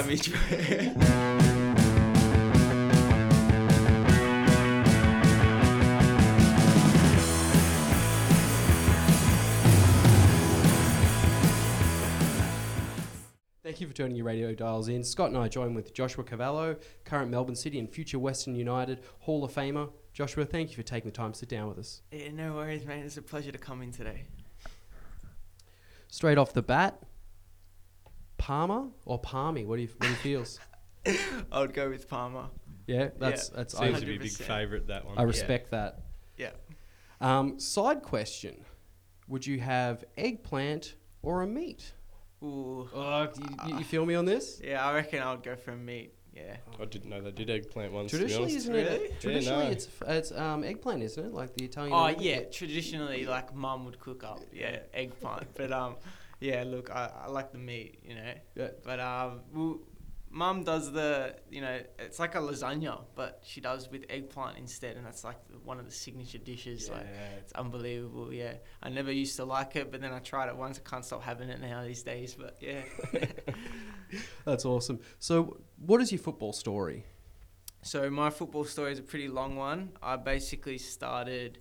savage. Thank you for turning your radio dials in. Scott and I join with Joshua Cavallo, current Melbourne City and future Western United Hall of Famer. Joshua, thank you for taking the time to sit down with us. Yeah, no worries, mate. It's a pleasure to come in today. Straight off the bat, Palmer or Palmy? What do you feels? I would go with Palmer. Yeah, that's seems to be a big favourite, that one. I respect that. Yeah. Side question: would you have eggplant or a meat? Ooh. You feel me on this? Yeah, I reckon I would go for a meat. Yeah. I didn't know they did eggplant ones. Traditionally, isn't it? Really? Traditionally, yeah, no. it's eggplant, isn't it? Like the Italian. Oh yeah, traditionally, like mum would cook up eggplant, but yeah, look, I like the meat, you know. Yeah. But mum does the, you know, it's like a lasagna, but she does with eggplant instead, and that's like one of the signature dishes. Yeah. Like, it's unbelievable. Yeah. I never used to like it, but then I tried it once. I can't stop having it now these days. But yeah. That's awesome. So, what is your football story? So my football story is a pretty long one. I basically started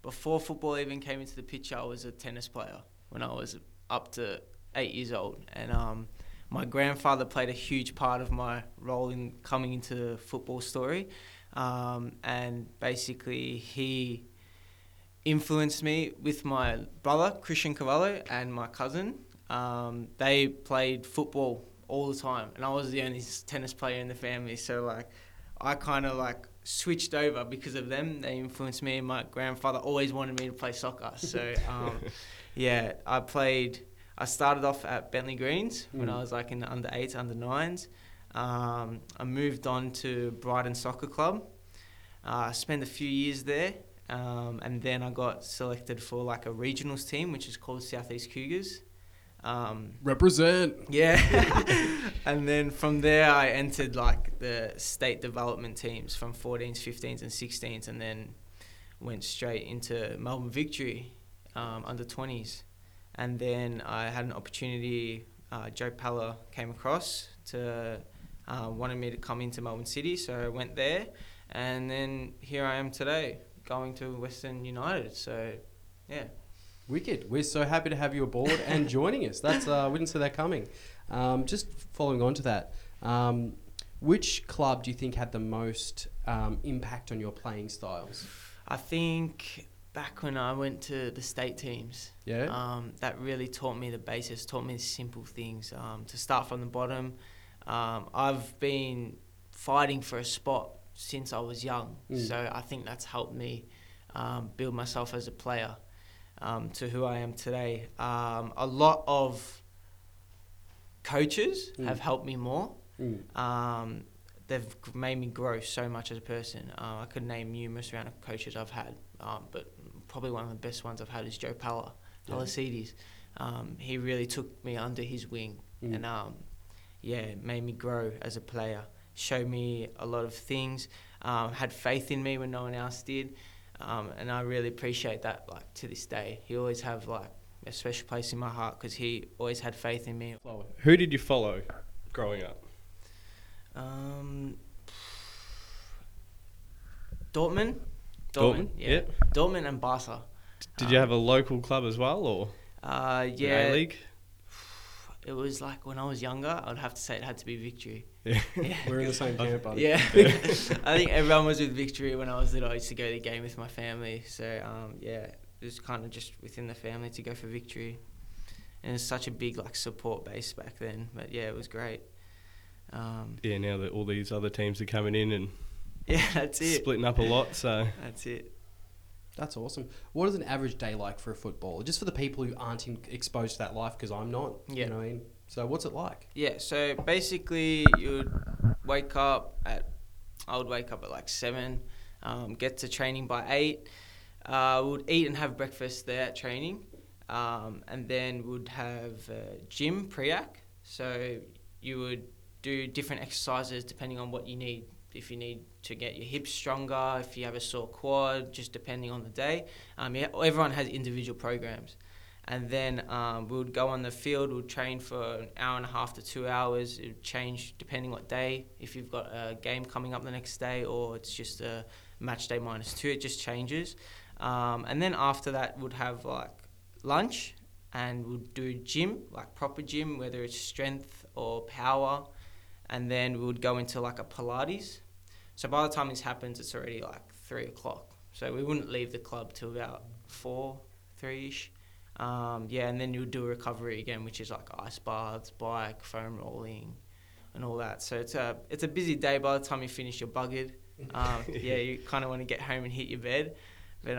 before football even came into the picture. I was a tennis player when I was up to 8 years old, and my grandfather played a huge part of my role in coming into the football story, and basically he influenced me with my brother Christian Carvalho and my cousin. They played football all the time, and I was the only tennis player in the family, so like I kind of like switched over because of them. They influenced me, and my grandfather always wanted me to play soccer, so yeah, I started off at Bentley Greens when I was like in the under 8s, under 9s. I moved on to Brighton Soccer Club. I spent a few years there, and then I got selected for like a regionals team, which is called Southeast Cougars. Represent. Yeah. And then from there I entered like the state development teams from 14s, 15s and 16s, and then went straight into Melbourne Victory under 20s. And then I had an opportunity, Joe Palla came across to wanted me to come into Melbourne City, so I went there, and then here I am today going to Western United, so yeah. Wicked. We're so happy to have you aboard and joining us. That's we didn't see that coming. Just following on to that, which club do you think had the most impact on your playing styles? I think back when I went to the state teams, that really taught me the basics, taught me the simple things, to start from the bottom. I've been fighting for a spot since I was young, so I think that's helped me build myself as a player to who I am today. A lot of coaches have helped me more. They've made me grow so much as a person. I could name numerous round of coaches I've had, but probably one of the best ones I've had is Joe Palla, Pallasides. He really took me under his wing and made me grow as a player, showed me a lot of things, had faith in me when no one else did, and I really appreciate that, like, to this day. He always have like a special place in my heart because he always had faith in me. Who did you follow growing up? Dortmund, yeah. Dortmund and Barca. Did you have a local club as well, or A-League? It was like when I was younger, I'd have to say it had to be Victory. Yeah, yeah. We're in the same camp, buddy. Yeah, I think everyone was with Victory when I was little. I used to go to the game with my family, so it was kind of just within the family to go for Victory, and it's such a big like support base back then. But yeah, it was great. Now that all these other teams are coming in and that's it. Splitting up a lot, so that's it. That's awesome. What is an average day like for a footballer? Just for the people who aren't exposed to that life, because I'm not. Yeah. You know what I mean? So what's it like? Yeah. So basically, I would wake up at like 7, get to training by 8. We would eat and have breakfast there at training, and then would have gym pre-ac. So you would do different exercises depending on what you need. If you need to get your hips stronger, if you have a sore quad, just depending on the day. Everyone has individual programs. And then we would go on the field, we'd train for an hour and a half to 2 hours. It would change depending what day, if you've got a game coming up the next day or it's just a match day minus two, it just changes. And then after that, we'd have like lunch and we'd do gym, like proper gym, whether it's strength or power. And then we would go into like a Pilates. So by the time this happens, it's already like 3 o'clock. So we wouldn't leave the club till about three-ish. And then you'll do recovery again, which is like ice baths, bike, foam rolling, and all that. So it's a busy day. By the time you finish, you're buggered. You kind of want to get home and hit your bed. But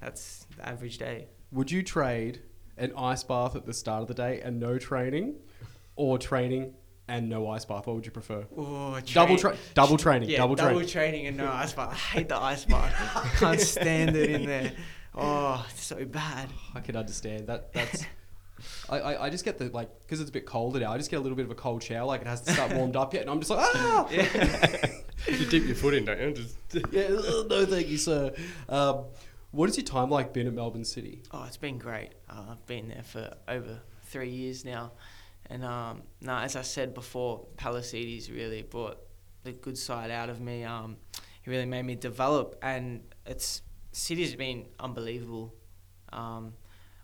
that's the average day. Would you trade an ice bath at the start of the day and no training, or training and no ice bath? What would you prefer? Ooh, double training. Yeah, double training and no ice bath. I hate the ice bath. I can't stand it in there. Oh, it's so bad. I can understand that. That's I just get the, like, because it's a bit colder now, I just get a little bit of a cold shower, like it hasn't started warmed up yet, and I'm just like, ah! Yeah. You dip your foot in, don't you? No thank you, sir. What has your time like been at Melbourne City? Oh, it's been great. I've been there for over 3 years now. And as I said before, Pallasides really brought the good side out of me. He really made me develop, and City's been unbelievable.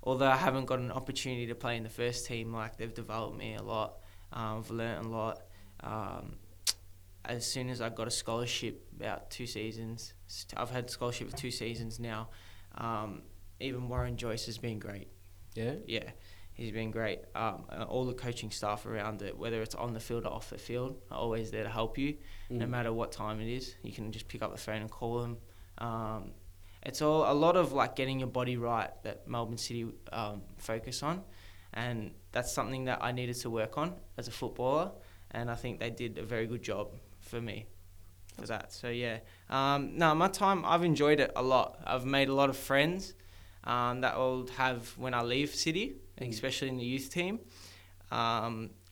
Although I haven't got an opportunity to play in the first team, like, they've developed me a lot. I've learnt a lot. As soon as I got a scholarship, about 2 seasons, I've had a scholarship for 2 seasons now. Even Warren Joyce has been great. Yeah? Yeah, he's been great. All the coaching staff around it, whether it's on the field or off the field, are always there to help you, no matter what time it is. You can just pick up the phone and call them. It's all a lot of like getting your body right that Melbourne City focus on, and that's something that I needed to work on as a footballer, and I think they did a very good job for me for that. So yeah, my time, I've enjoyed it a lot. I've made a lot of friends that I'll have when I leave City, especially in the youth team,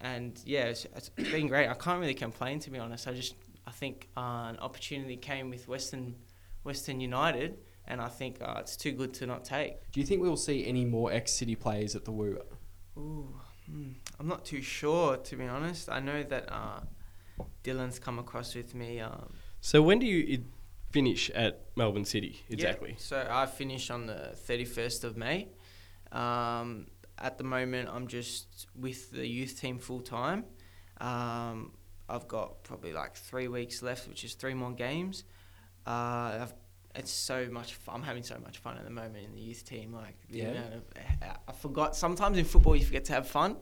it's been great. I can't really complain, to be honest. I think an opportunity came with Western United. And I think it's too good to not take. Do you think we'll see any more ex-City players at the Woo? I'm not too sure, to be honest. I know that Dylan's come across with me. So when do you finish at Melbourne City exactly? Yeah, so I finish on the 31st of May. At the moment, I'm just with the youth team full time. I've got probably like 3 weeks left, which is 3 more games. It's so much fun. I'm having so much fun at the moment in the youth team. I forgot. Sometimes in football, you forget to have fun.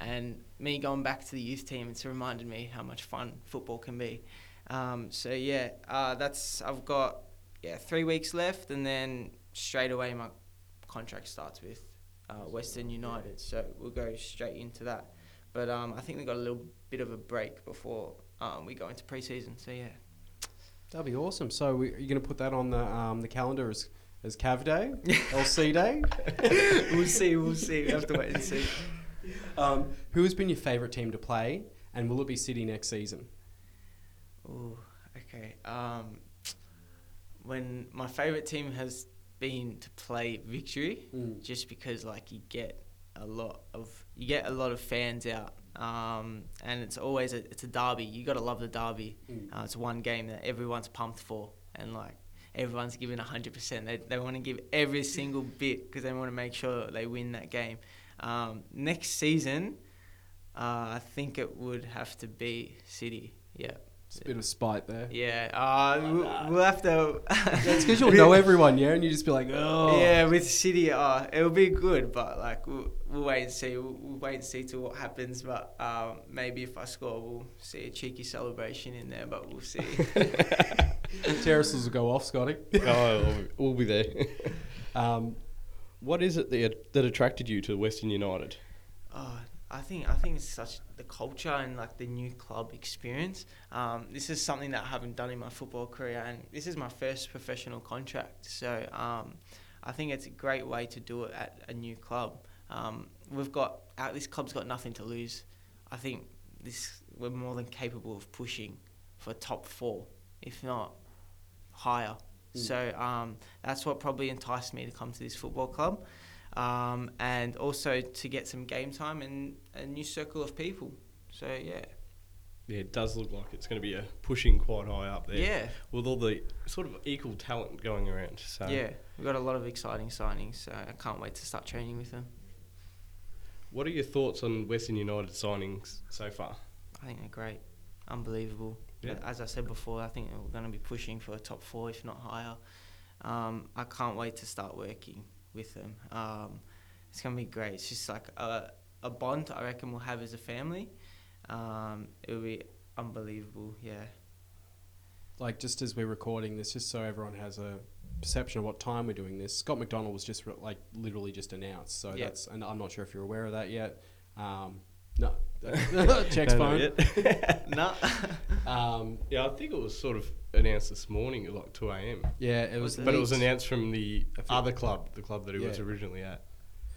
And me going back to the youth team, it's reminded me how much fun football can be. I've got 3 weeks left, and then straight away my contract starts with Western United. So we'll go straight into that. But I think we've got a little bit of a break before we go into pre-season. So yeah. That'd be awesome. So are you going to put that on the calendar as Cav Day? LC Day? We'll see. We have to wait and see. Who has been your favourite team to play, and will it be City next season? Oh, okay. When my favourite team has been to play Victory, just because like you get a lot of fans out. And it's always it's a derby. You got to love the derby. It's one game that everyone's pumped for, and like everyone's giving 100%. They want to give every single bit because they want to make sure that they win that game. Next season, I think it would have to be City. Yeah. It's a bit of spite there. Yeah, we'll have to... It's because you'll know everyone, yeah? And you just be like, oh... Yeah, with City, it'll be good, but like we'll wait and see. We'll wait and see to what happens, but maybe if I score, we'll see a cheeky celebration in there, but we'll see. Terraces will go off, Scotty. Oh, we'll be there. What is it that attracted you to Western United? I think it's such the culture and like the new club experience. This is something that I haven't done in my football career, and this is my first professional contract. So I think it's a great way to do it at a new club. This club's got nothing to lose. I think we're more than capable of pushing for top 4, if not higher. So that's what probably enticed me to come to this football club. and also to get some game time and a new circle of people. So, yeah. Yeah, it does look like it's going to be a pushing quite high up there. Yeah. With all the sort of equal talent going around. So. Yeah, we've got a lot of exciting signings, so I can't wait to start training with them. What are your thoughts on Western United signings so far? I think they're great. Unbelievable. Yeah. As I said before, I think we're going to be pushing for a top four, if not higher. I can't wait to start working with them. It's going to be great. It's just like a bond I reckon we'll have as a family. It'll be unbelievable, yeah. Like, just as we're recording this, just so everyone has a perception of what time we're doing this, Scott McDonald was just literally just announced. So that's, and I'm not sure if you're aware of that yet. No, checks phone. No. Yeah, I think it was sort of announced this morning at like 2 a.m. Yeah, it was. But it was announced from the other club, the club that he was originally at.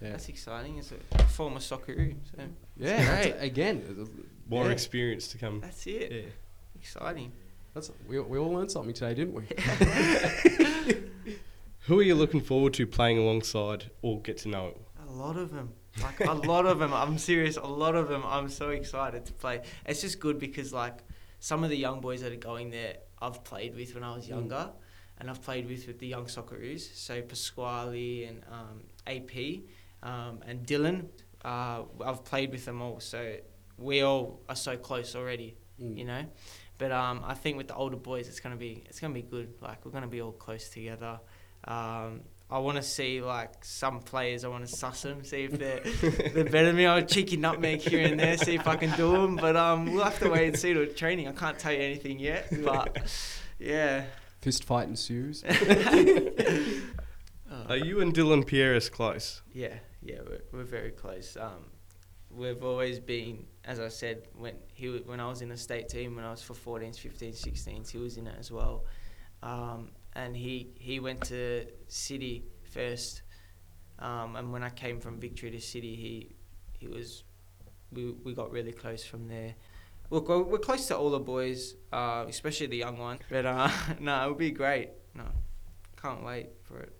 Yeah. That's exciting. It's a former Socceroo. So yeah, great. Again, more experience to come. That's it. Yeah. Exciting. We all learned something today, didn't we? Yeah. Who are you looking forward to playing alongside or get to know? A lot of them. Like, a lot of them. I'm serious. A lot of them. I'm so excited to play. It's just good because, like, some of the young boys that are going there, I've played with when I was younger. And I've played with the young Socceroos. So Pasquale and AP. And Dylan, I've played with them all, so we all are so close already, you know. But I think with the older boys, it's gonna be good. Like, we're gonna be all close together. I want to see, like, some players. I want to suss them, see if they're better than me. I'll cheeky nutmeg here and there, see if I can do them. But we'll have to wait and see till training. I can't tell you anything yet, but yeah. Fist fight ensues. Are you and Dylan Pieris close? Yeah, we're very close. We've always been, as I said, when I was in the state team, when I was for 14s, 15s, 16s, he was in it as well. And he went to City first. And when I came from Victory to City, we got really close from there. Look, we're close to all the boys, especially the young one. But no, it'll be great. No, can't wait for it.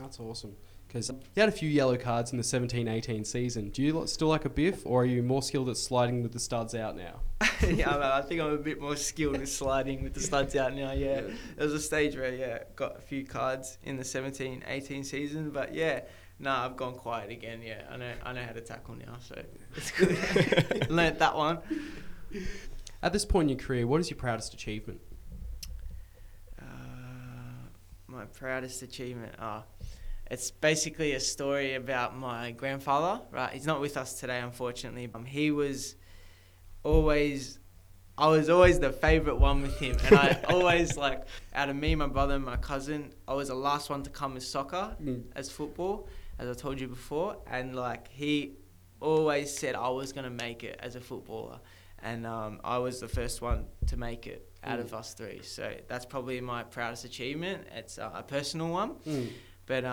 That's awesome. Because you had a few yellow cards in the 17-18 season. Do you still like a biff, or are you more skilled at sliding with the studs out now? Yeah, I think I'm a bit more skilled at sliding with the studs out now, yeah. There was a stage where, got a few cards in the 17-18 season. But, I've gone quiet again, yeah. I know how to tackle now, so it's good. Learnt that one. At this point in your career, what is your proudest achievement? My proudest achievement? It's basically a story about my grandfather, right? He's not with us today, unfortunately. I was always the favourite one with him. And I always, out of me, my brother and my cousin, I was the last one to come as soccer, as football, as I told you before. And, he always said I was going to make it as a footballer. And I was the first one to make it out of us three. So that's probably my proudest achievement. It's a personal one. But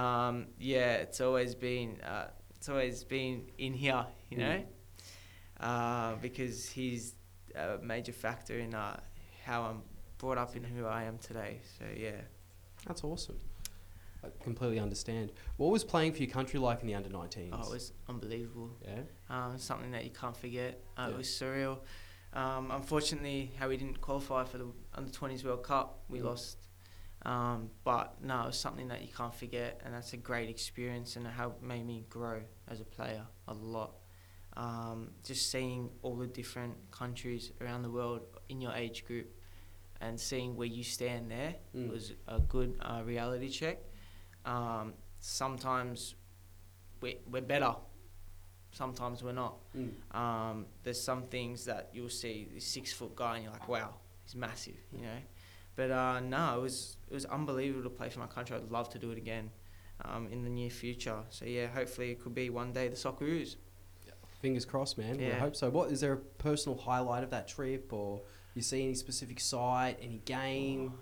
it's always been in here, you know, because he's a major factor in how I'm brought up and who I am today. So yeah, that's awesome. I completely understand. What was playing for your country like in the under-19s? Oh, it was unbelievable. Yeah, something that you can't forget. It was surreal. Unfortunately, how we didn't qualify for the under-20s World Cup, we lost. But no, it was something that you can't forget, and that's a great experience, and it helped made me grow as a player a lot. Just seeing all the different countries around the world in your age group and seeing where you stand there was a good reality check. Sometimes we're better, sometimes we're not. There's some things that you'll see this 6 foot guy and you're like, wow, he's massive, you know. But it was unbelievable to play for my country. I'd love to do it again in the near future. So yeah, hopefully it could be one day the Socceroos. Fingers crossed, man. Yeah. I hope so. What is there a personal highlight of that trip, or you see any specific site, any game?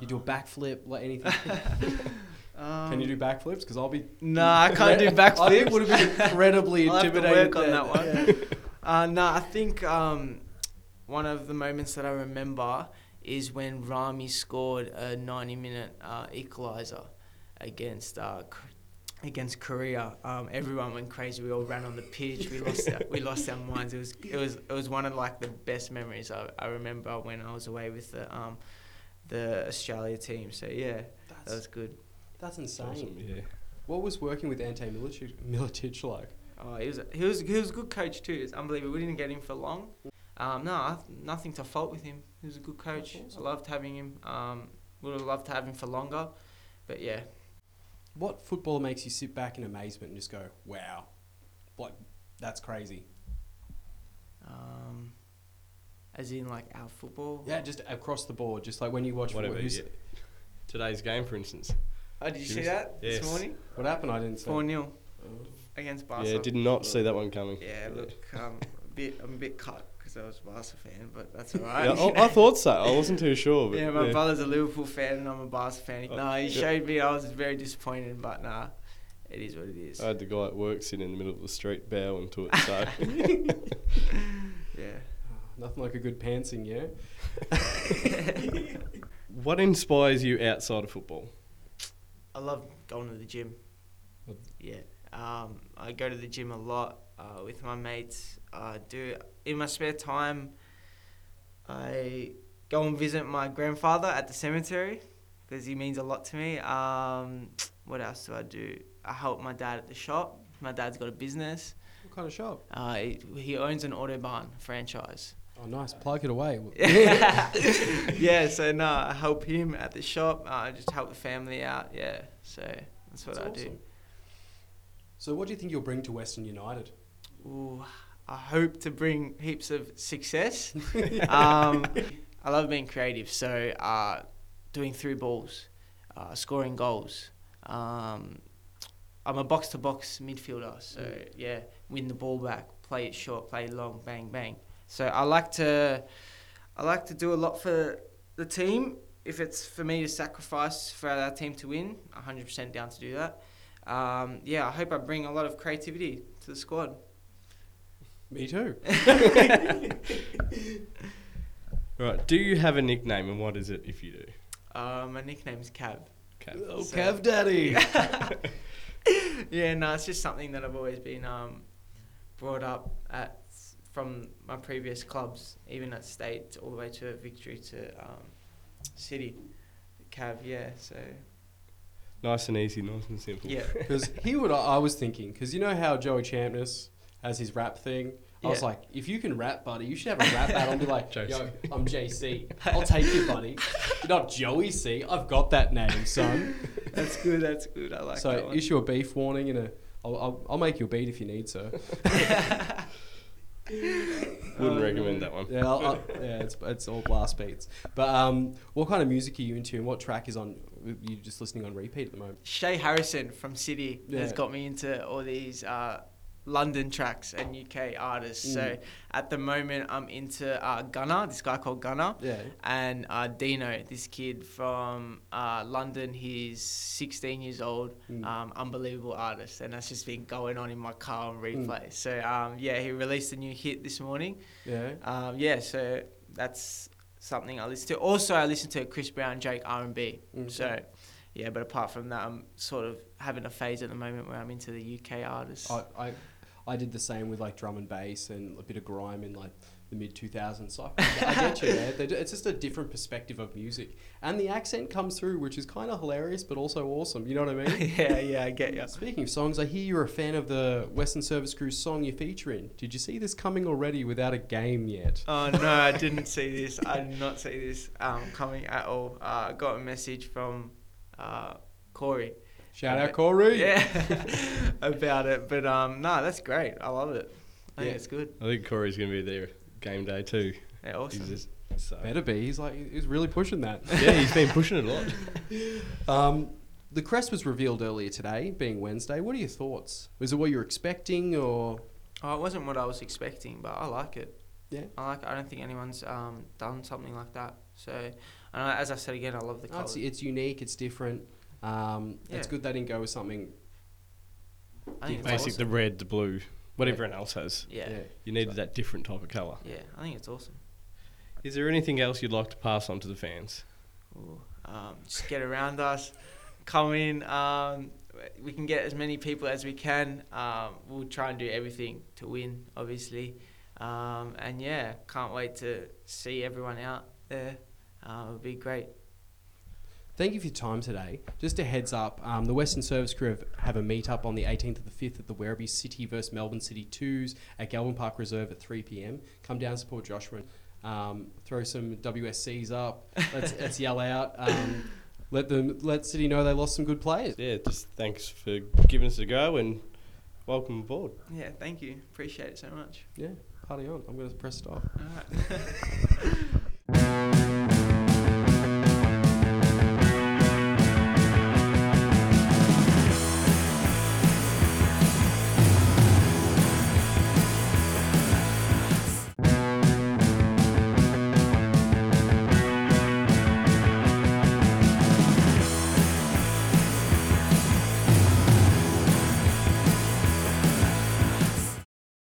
You do a backflip, like anything? Can you do backflips? Because I'll be I can't do backflips. It would have been incredibly intimidating. I'll have to work on that one. I think one of the moments that I remember is when Rami scored a 90-minute equaliser against against Korea, everyone went crazy. We all ran on the pitch. We lost our minds. It was one of like the best memories I remember when I was away with the Australia team. So yeah, that was good. That's insane. Awesome, yeah. What was working with Ante Milicic like? Oh, he was a good coach too. It's unbelievable. We didn't get him for long. Nothing to fault with him. He was a good coach. Awesome. I loved having him. Would have loved to have him for longer, but yeah. What footballer makes you sit back in amazement and just go, wow, like, that's crazy? As in, like, our football? Yeah, just across the board, just like when you watch football. Yeah. Today's game, for instance. Oh, did you see that this morning? What happened? I didn't see. 4-0 against Barca. Yeah, did not see that one coming. Yeah, look, I'm a bit cut because I was a Barca fan, but that's all right. Yeah, I thought so. I wasn't too sure. But yeah, my brother's a Liverpool fan and I'm a Barca fan. No, he showed me. I was very disappointed, but nah, it is what it is. I had the guy at work sitting in the middle of the street bowing to it, so... yeah. Nothing like a good pantsing, yeah? What inspires you outside of football? I love going to the gym. Yeah. I go to the gym a lot with my mates. In my spare time, I go and visit my grandfather at the cemetery because he means a lot to me. What else do? I help my dad at the shop. My dad's got a business. What kind of shop? He owns an Autobahn franchise. Oh, nice. Plug it away. Yeah, so no, I help him at the shop. I just help the family out. Yeah, so that's what I do. So what do you think you'll bring to Western United? Ooh, I hope to bring heaps of success. I love being creative, so doing through balls, scoring goals. I'm a box-to-box midfielder, so yeah, win the ball back, play it short, play it long, bang, bang. So I like to do a lot for the team. If it's for me to sacrifice for our team to win, 100% down to do that. I hope I bring a lot of creativity to the squad. Me too. Right, do you have a nickname, and what is it if you do? My nickname's Cav. Oh, so, Cav Daddy. Yeah, no, it's just something that I've always been brought up at from my previous clubs, even at state all the way to Victory to City. Cav, yeah, so... Nice and easy, nice and simple. Yeah. Because I was thinking, because you know how Joey Champness has his rap thing? I was like, if you can rap, buddy, you should have a rap battle and be like, yo, I'm JC. I'll take you, buddy. You're not Joey C. I've got that name, son. That's good. I like that one. So issue a beef warning and I'll make you a beat if you need, sir. Wouldn't recommend that one. Yeah, it's all blast beats. But what kind of music are you into, and what track is on? You're just listening on repeat at the moment. Shea Harrison from City has got me into all these London tracks and UK artists. So at the moment, I'm into Gunna, this guy called Gunna, and Dino, this kid from London. He's 16 years old, unbelievable artist, and that's just been going on in my car on replay. So he released a new hit this morning. Yeah. So that's something I listen to. Also, I listen to Chris Brown, Drake, R&B. Okay. So, yeah, but apart from that, I'm sort of having a phase at the moment where I'm into the UK artists. I did the same with like drum and bass and a bit of grime in like the mid-2000s. So I get you there. It's just a different perspective of music. And the accent comes through, which is kind of hilarious, but also awesome. You know what I mean? yeah, I get you. Speaking of songs, I hear you're a fan of the Western Service Crew song you're featuring. Did you see this coming already without a game yet? Oh, no, I didn't see this. I did not see this coming at all. I got a message from Corey. Shout out Corey. Yeah, about it. But that's great. I love it. I think it's good. I think Corey's going to be there game day too. Yeah, awesome. Better be. He's really pushing that. Yeah, he's been pushing it a lot. The crest was revealed earlier today, being Wednesday. What are your thoughts? Was it what you were expecting, or? Oh, it wasn't what I was expecting, but I like it. Yeah. I don't think anyone's done something like that. So, and as I said again, I love the colour. It's unique. It's different. It's good they didn't go with something basic, awesome. The red, the blue, what everyone else has. Yeah. You needed that different type of colour. Yeah, I think it's awesome. Is there anything else you'd like to pass on to the fans? Just get around us, come in, we can get as many people as we can. We'll try and do everything to win, obviously. And yeah, can't wait to see everyone out there. It'll be great. Thank you for your time today. Just a heads up, the Western Service Crew have a meet-up on the 18th of the 5th at the Werribee City versus Melbourne City 2s at Galvin Park Reserve at 3 p.m. Come down, support Joshua. Throw some WSCs up. Let's yell out. Let City know they lost some good players. Yeah, just thanks for giving us a go and welcome aboard. Yeah, thank you. Appreciate it so much. Yeah, party on. I'm going to press stop. All right.